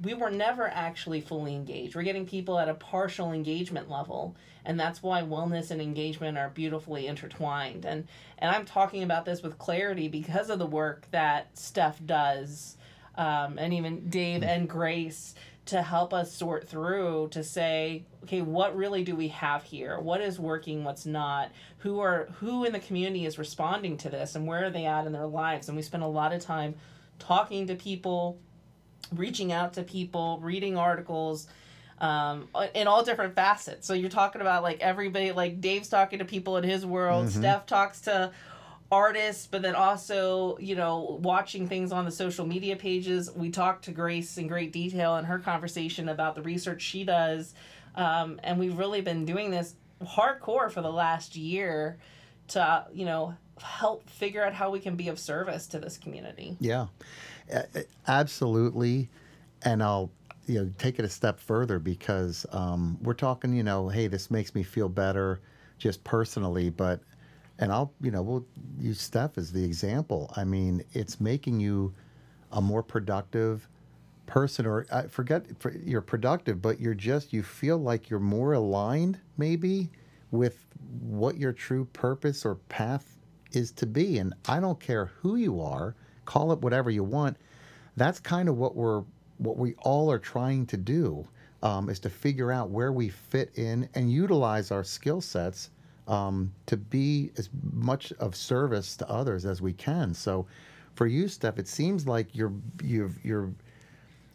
We were never actually fully engaged. We're getting people at a partial engagement level, and that's why wellness and engagement are beautifully intertwined. And and I'm talking about this with clarity because of the work that Steph does, um, and even Dave and Grace, to help us sort through to say, okay, what really do we have here? What is working? What's not? Who are who in the community is responding to this, and where are they at in their lives? And we spend a lot of time talking to people, reaching out to people, reading articles, um, in all different facets. So you're talking about like everybody, like Dave's talking to people in his world, mm-hmm. Steph talks to artists, but then also, you know, watching things on the social media pages. We talked to Grace in great detail in her conversation about the research she does. Um, and we've really been doing this hardcore for the last year to, you know, help figure out how we can be of service to this community. Yeah. Absolutely. And I'll you know take it a step further, because um, we're talking, you know, hey, this makes me feel better just personally, but and I'll you know we'll use Steph as the example. I mean, it's making you a more productive person, or I forget you're productive, but you're just you feel like you're more aligned maybe with what your true purpose or path is to be. And I don't care who you are. Call it whatever you want. That's kind of what we're, what we all are trying to do, um, is to figure out where we fit in and utilize our skill sets um, to be as much of service to others as we can. So, for you, Steph, it seems like you're you've you're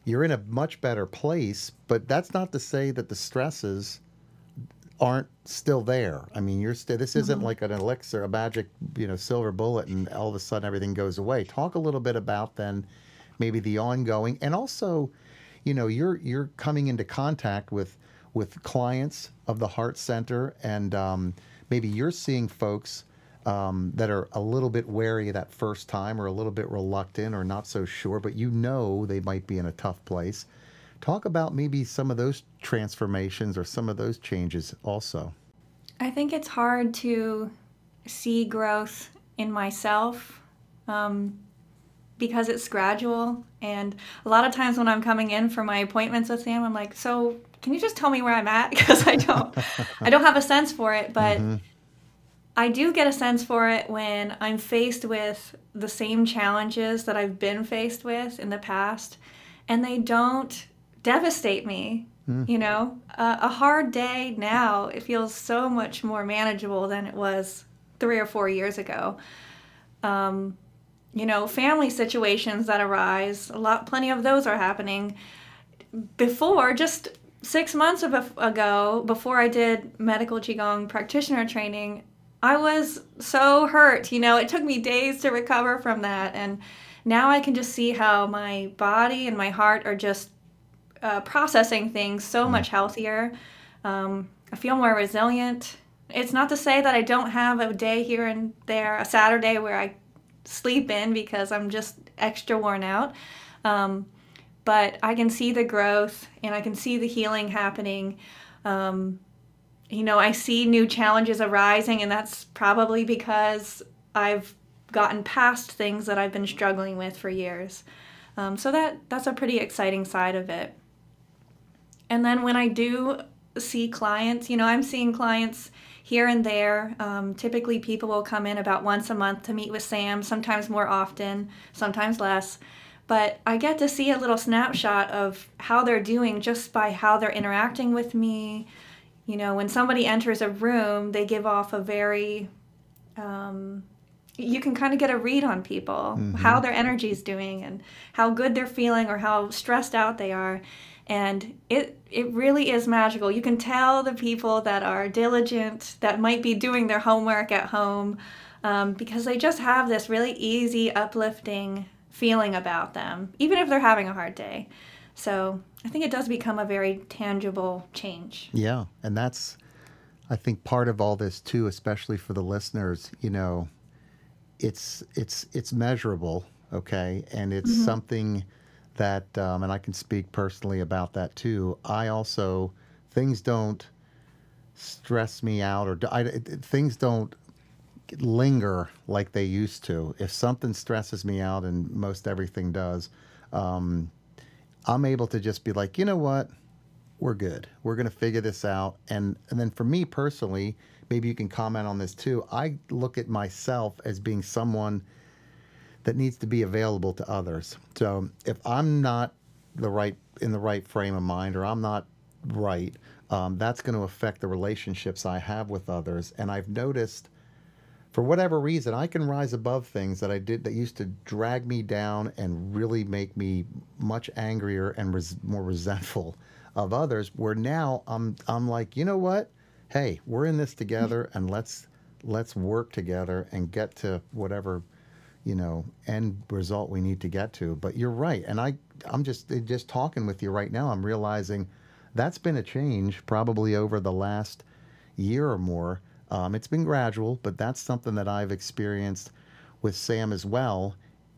you're in a much better place. But that's not to say that the stresses aren't still there. I mean, you're st- this isn't mm-hmm. like an elixir, a magic, you know, silver bullet, and all of a sudden everything goes away. Talk a little bit about then maybe the ongoing, and also, you know, you're you're coming into contact with with clients of the HRart Center, and um, maybe you're seeing folks um, that are a little bit wary that first time, or a little bit reluctant, or not so sure, but you know they might be in a tough place. Talk about maybe some of those transformations or some of those changes also. I think it's hard to see growth in myself um, because it's gradual. And a lot of times when I'm coming in for my appointments with Sam, I'm like, so can you just tell me where I'm at? Because I don't, I don't have a sense for it. But mm-hmm. I do get a sense for it when I'm faced with the same challenges that I've been faced with in the past, and they don't devastate me, mm. you know? Uh, a hard day now, it feels so much more manageable than it was three or four years ago. Um, you know, family situations that arise, a lot, plenty of those are happening. Before, just six months ago, before I did medical Qigong practitioner training, I was so hurt, you know? It took me days to recover from that, and now I can just see how my body and my heart are just Uh, processing things so much healthier. Um, I feel more resilient. It's not to say that I don't have a day here and there, a Saturday where I sleep in because I'm just extra worn out. Um, but I can see the growth and I can see the healing happening. Um, you know, I see new challenges arising, and that's probably because I've gotten past things that I've been struggling with for years. Um, so that that's a pretty exciting side of it. And then when I do see clients. You know, I'm seeing clients here and there. Um, typically people will come in about once a month to meet with Sam, sometimes more often, sometimes less. But I get to see a little snapshot of how they're doing just by how they're interacting with me. You know, when somebody enters a room, they give off a very, um, you can kind of get a read on people, mm-hmm. how their energy is doing and how good they're feeling or how stressed out they are. And it it really is magical. You can tell the people that are diligent, that might be doing their homework at home, um, because they just have this really easy, uplifting feeling about them, even if they're having a hard day. So I think it does become a very tangible change. Yeah, and that's, I think, part of all this too, especially for the listeners. You know, it's it's it's measurable, okay, and it's mm-hmm. something that, um, and I can speak personally about that too. I also, things don't stress me out or I, things don't linger like they used to. If something stresses me out, and most everything does, um, I'm able to just be like, you know what, we're good. We're going to figure this out. And, and then for me personally, maybe you can comment on this too. I look at myself as being someone that needs to be available to others. So if I'm not the right in the right frame of mind, or I'm not right, um, that's going to affect the relationships I have with others. And I've noticed, for whatever reason, I can rise above things that I did that used to drag me down and really make me much angrier and res- more resentful of others. Where now I'm I'm like, you know what? Hey, we're in this together, and let's let's work together and get to whatever, you know, end result we need to get to. But you're right. And I, I'm just just talking with you right now, I'm realizing that's been a change probably over the last year or more. Um, it's been gradual, but that's something that I've experienced with Sam as well.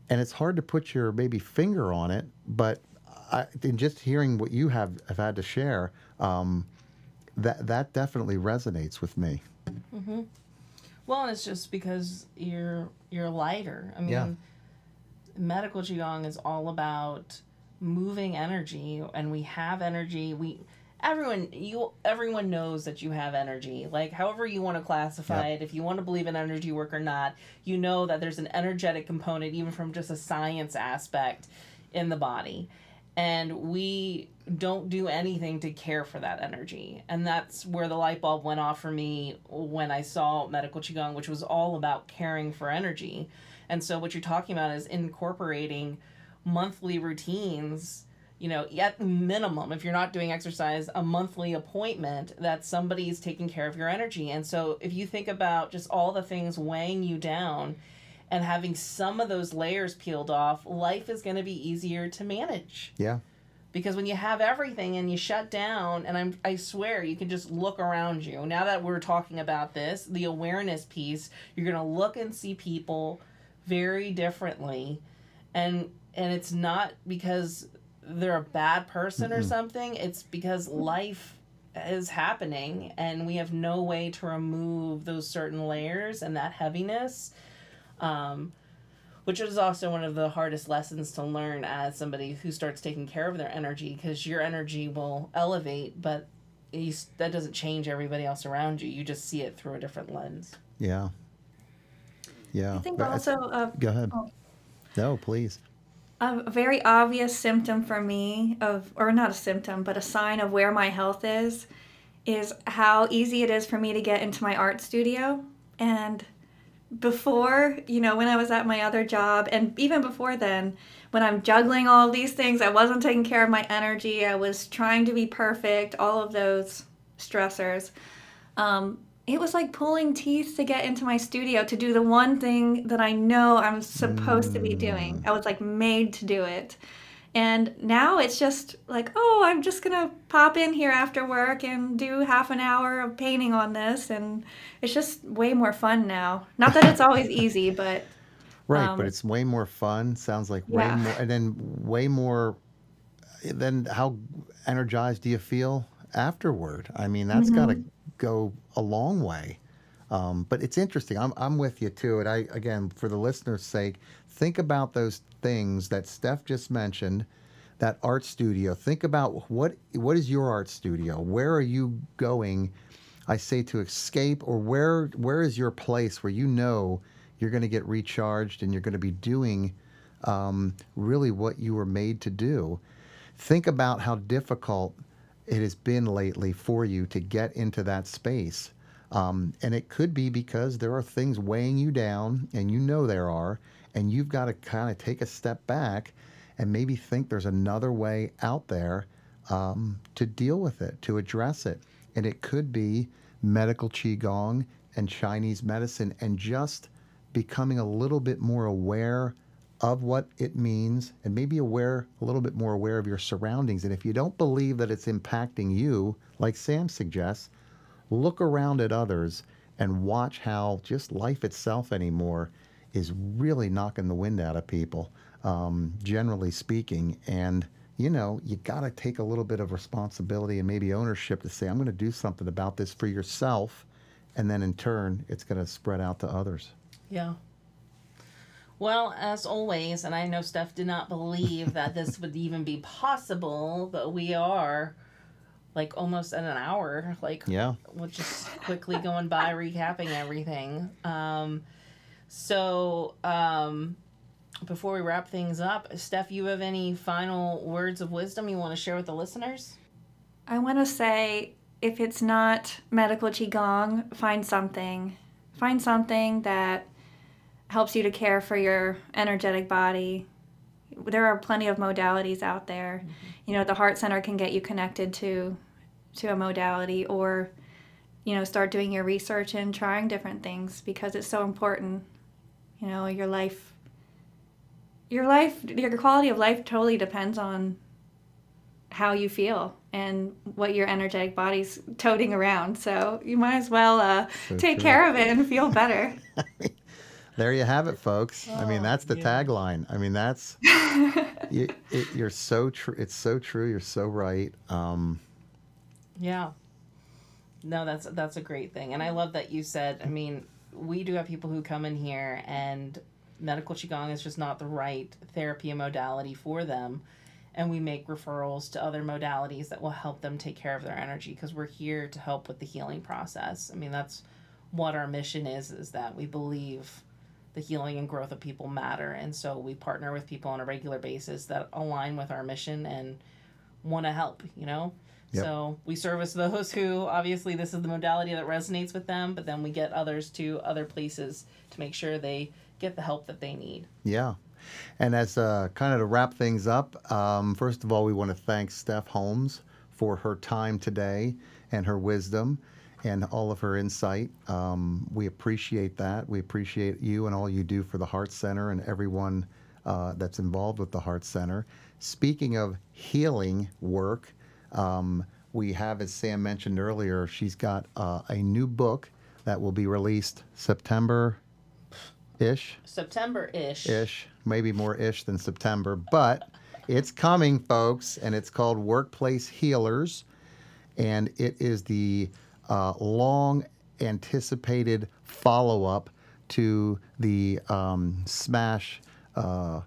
And it's hard to put your maybe finger on it, but I, in just hearing what you have, have had to share, um, that, that definitely resonates with me. Mm-hmm. Well, it's just because you're you're lighter. I mean, yeah. Medical Qigong is all about moving energy, and we have energy. We everyone you everyone knows that you have energy. Like, however you want to classify yep. it, if you want to believe in energy work or not, you know that there's an energetic component, even from just a science aspect, in the body. And we don't do anything to care for that energy. And that's where the light bulb went off for me when I saw Medical Qigong, which was all about caring for energy. And so what you're talking about is incorporating monthly routines, you know, at minimum, if you're not doing exercise, a monthly appointment that somebody's taking care of your energy. And so if you think about just all the things weighing you down and having some of those layers peeled off, life is going to be easier to manage. Yeah. Because when you have everything and you shut down, and I'm, I swear you can just look around you. Now that we're talking about this, the awareness piece, you're going to look and see people very differently. And and it's not because they're a bad person mm-hmm. or something. It's because life is happening, and we have no way to remove those certain layers and that heaviness. Um, which is also one of the hardest lessons to learn as somebody who starts taking care of their energy, because your energy will elevate, but you, that doesn't change everybody else around you. You just see it through a different lens. Yeah. Yeah. I think but also... I, uh, go ahead. Oh, no, please. A very obvious symptom for me of, or not a symptom, but a sign of where my health is, is how easy it is for me to get into my art studio. And before, you know, when I was at my other job, and even before then, when I'm juggling all of these things, I wasn't taking care of my energy. I was trying to be perfect, all of those stressors. Um, it was like pulling teeth to get into my studio to do the one thing that I know I'm supposed mm. to be doing. I was like made to do it. And now it's just like, oh, I'm just going to pop in here after work and do half an hour of painting on this. And it's just way more fun now. Not that it's always easy, but... Right, um, but it's way more fun. Sounds like way yeah. more... And then way more... Then how energized do you feel afterward? I mean, that's mm-hmm. got to go a long way. Um, but it's interesting. I'm I'm with you, too. And, I again, for the listeners' sake, think about those things that Steph just mentioned that art studio. Think about what what is your art studio? Where are you going, I say, to escape? Or where where is your place where you know you're going to get recharged and you're going to be doing um, really what you were made to do? Think about how difficult it has been lately for you to get into that space. Um, and it could be because there are things weighing you down, and you know there are, and you've got to kind of take a step back and maybe think there's another way out there um, to deal with it, to address it. And it could be medical Qigong and Chinese medicine and just becoming a little bit more aware of what it means, and maybe aware, a little bit more aware of your surroundings. And if you don't believe that it's impacting you, like Sam suggests, look around at others and watch how just life itself anymore is really knocking the wind out of people, um, generally speaking. And, you know, you got to take a little bit of responsibility and maybe ownership to say, I'm going to do something about this for yourself. And then in turn, it's going to spread out to others. Yeah. Well, as always, and I know Steph did not believe that this would even be possible, but we are like almost at an hour, like yeah, we're just quickly going by recapping everything. Um, so um, before we wrap things up, Steph, you have any final words of wisdom you want to share with the listeners? I want to say, if it's not medical Qigong, find something. Find something that helps you to care for your energetic body. There are plenty of modalities out there. Mm-hmm. You know, the Heart Center can get you connected to to a modality, or, you know, start doing your research and trying different things, because it's so important. You know, your life, your life, your quality of life totally depends on how you feel and what your energetic body's toting around. So you might as well uh, so take true. care of it and feel better. There you have it, folks. Oh, I mean, that's the yeah. tagline. I mean, that's you, it, you're so true. It's so true. You're so right. Um, yeah. No, that's that's a great thing, and I love that you said. I mean, we do have people who come in here, and medical Qigong is just not the right therapy and modality for them, and we make referrals to other modalities that will help them take care of their energy, because we're here to help with the healing process. I mean, that's what our mission is. Is that we believe the healing and growth of people matter. And so we partner with people on a regular basis that align with our mission and want to help, you know? Yep. So we service those who, obviously, this is the modality that resonates with them, but then we get others to other places to make sure they get the help that they need. Yeah. And as uh, kind of to wrap things up, um, first of all, we want to thank Steph Holmes for her time today and her wisdom and all of her insight. Um, we appreciate that. We appreciate you and all you do for the Heart Center and everyone uh, that's involved with the Heart Center. Speaking of healing work, um, we have, as Sam mentioned earlier, she's got uh, a new book that will be released September-ish. September-ish. Ish. Maybe more ish than September, but it's coming, folks, and it's called Workplace Healers, and it is the Uh, long-anticipated follow-up to the um, smash, uh,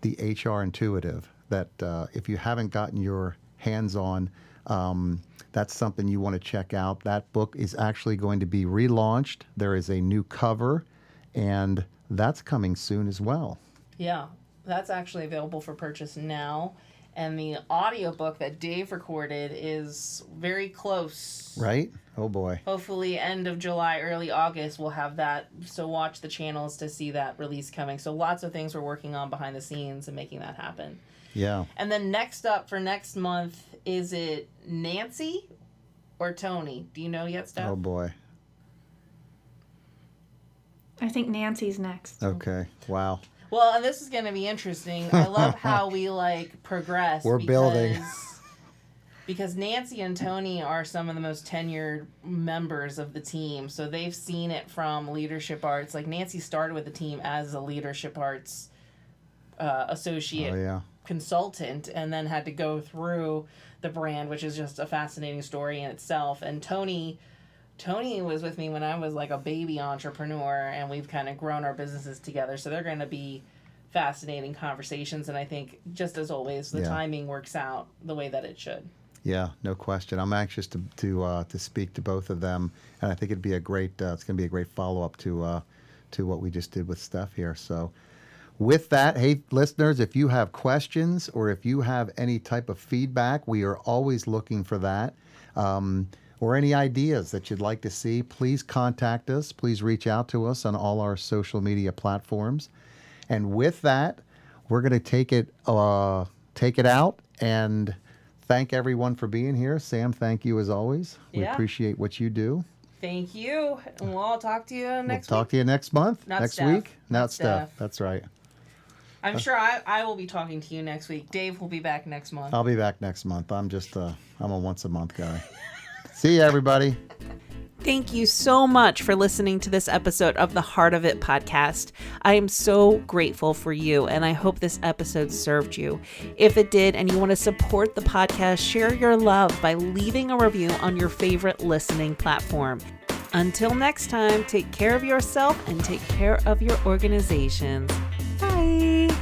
the H R Intuitive, that uh, if you haven't gotten your hands on, um, that's something you want to check out. That book is actually going to be relaunched. There is a new cover, and that's coming soon as well. Yeah, that's actually available for purchase now. And the audiobook that Dave recorded is very close. Right? Oh, boy. Hopefully end of July, early August, we'll have that. So watch the channels to see that release coming. So lots of things we're working on behind the scenes and making that happen. Yeah. And then next up for next month, is it Nancy or Tony? Do you know yet, Steph? Oh, boy. I think Nancy's next. Okay. Wow. Well, and this is going to be interesting. I love how we, like, progress. We're because, building. Because Nancy and Tony are some of the most tenured members of the team. So they've seen it from Leadership Arts. Like, Nancy started with the team as a Leadership Arts uh, associate oh, yeah. consultant, and then had to go through the brand, which is just a fascinating story in itself. And Tony... Tony was with me when I was like a baby entrepreneur, and we've kind of grown our businesses together. So they're going to be fascinating conversations. And I think, just as always, the yeah. timing works out the way that it should. Yeah, no question. I'm anxious to to uh, to speak to both of them, and I think it'd be a great. Uh, it's going to be a great follow up to uh, to what we just did with Steph here. So, with that, hey listeners, if you have questions or if you have any type of feedback, we are always looking for that. Um, or any ideas that you'd like to see, please contact us. Please reach out to us on all our social media platforms. And with that, we're going to take it uh, take it out and. Thank everyone for being here. Sam, thank you as always. We yeah. appreciate what you do. Thank you. And we'll all talk to you next we'll week. We'll talk to you next month, Not next Steph. week. Not, Not Steph. Steph. That's right. I'm That's... sure I, I will be talking to you next week. Dave will be back next month. I'll be back next month. I'm just uh, I'm a once a month guy. See you, everybody. Thank you so much for listening to this episode of the Heart of It podcast. I am so grateful for you, and I hope this episode served you. If it did and you want to support the podcast, share your love by leaving a review on your favorite listening platform. Until next time, take care of yourself and take care of your organizations. Bye.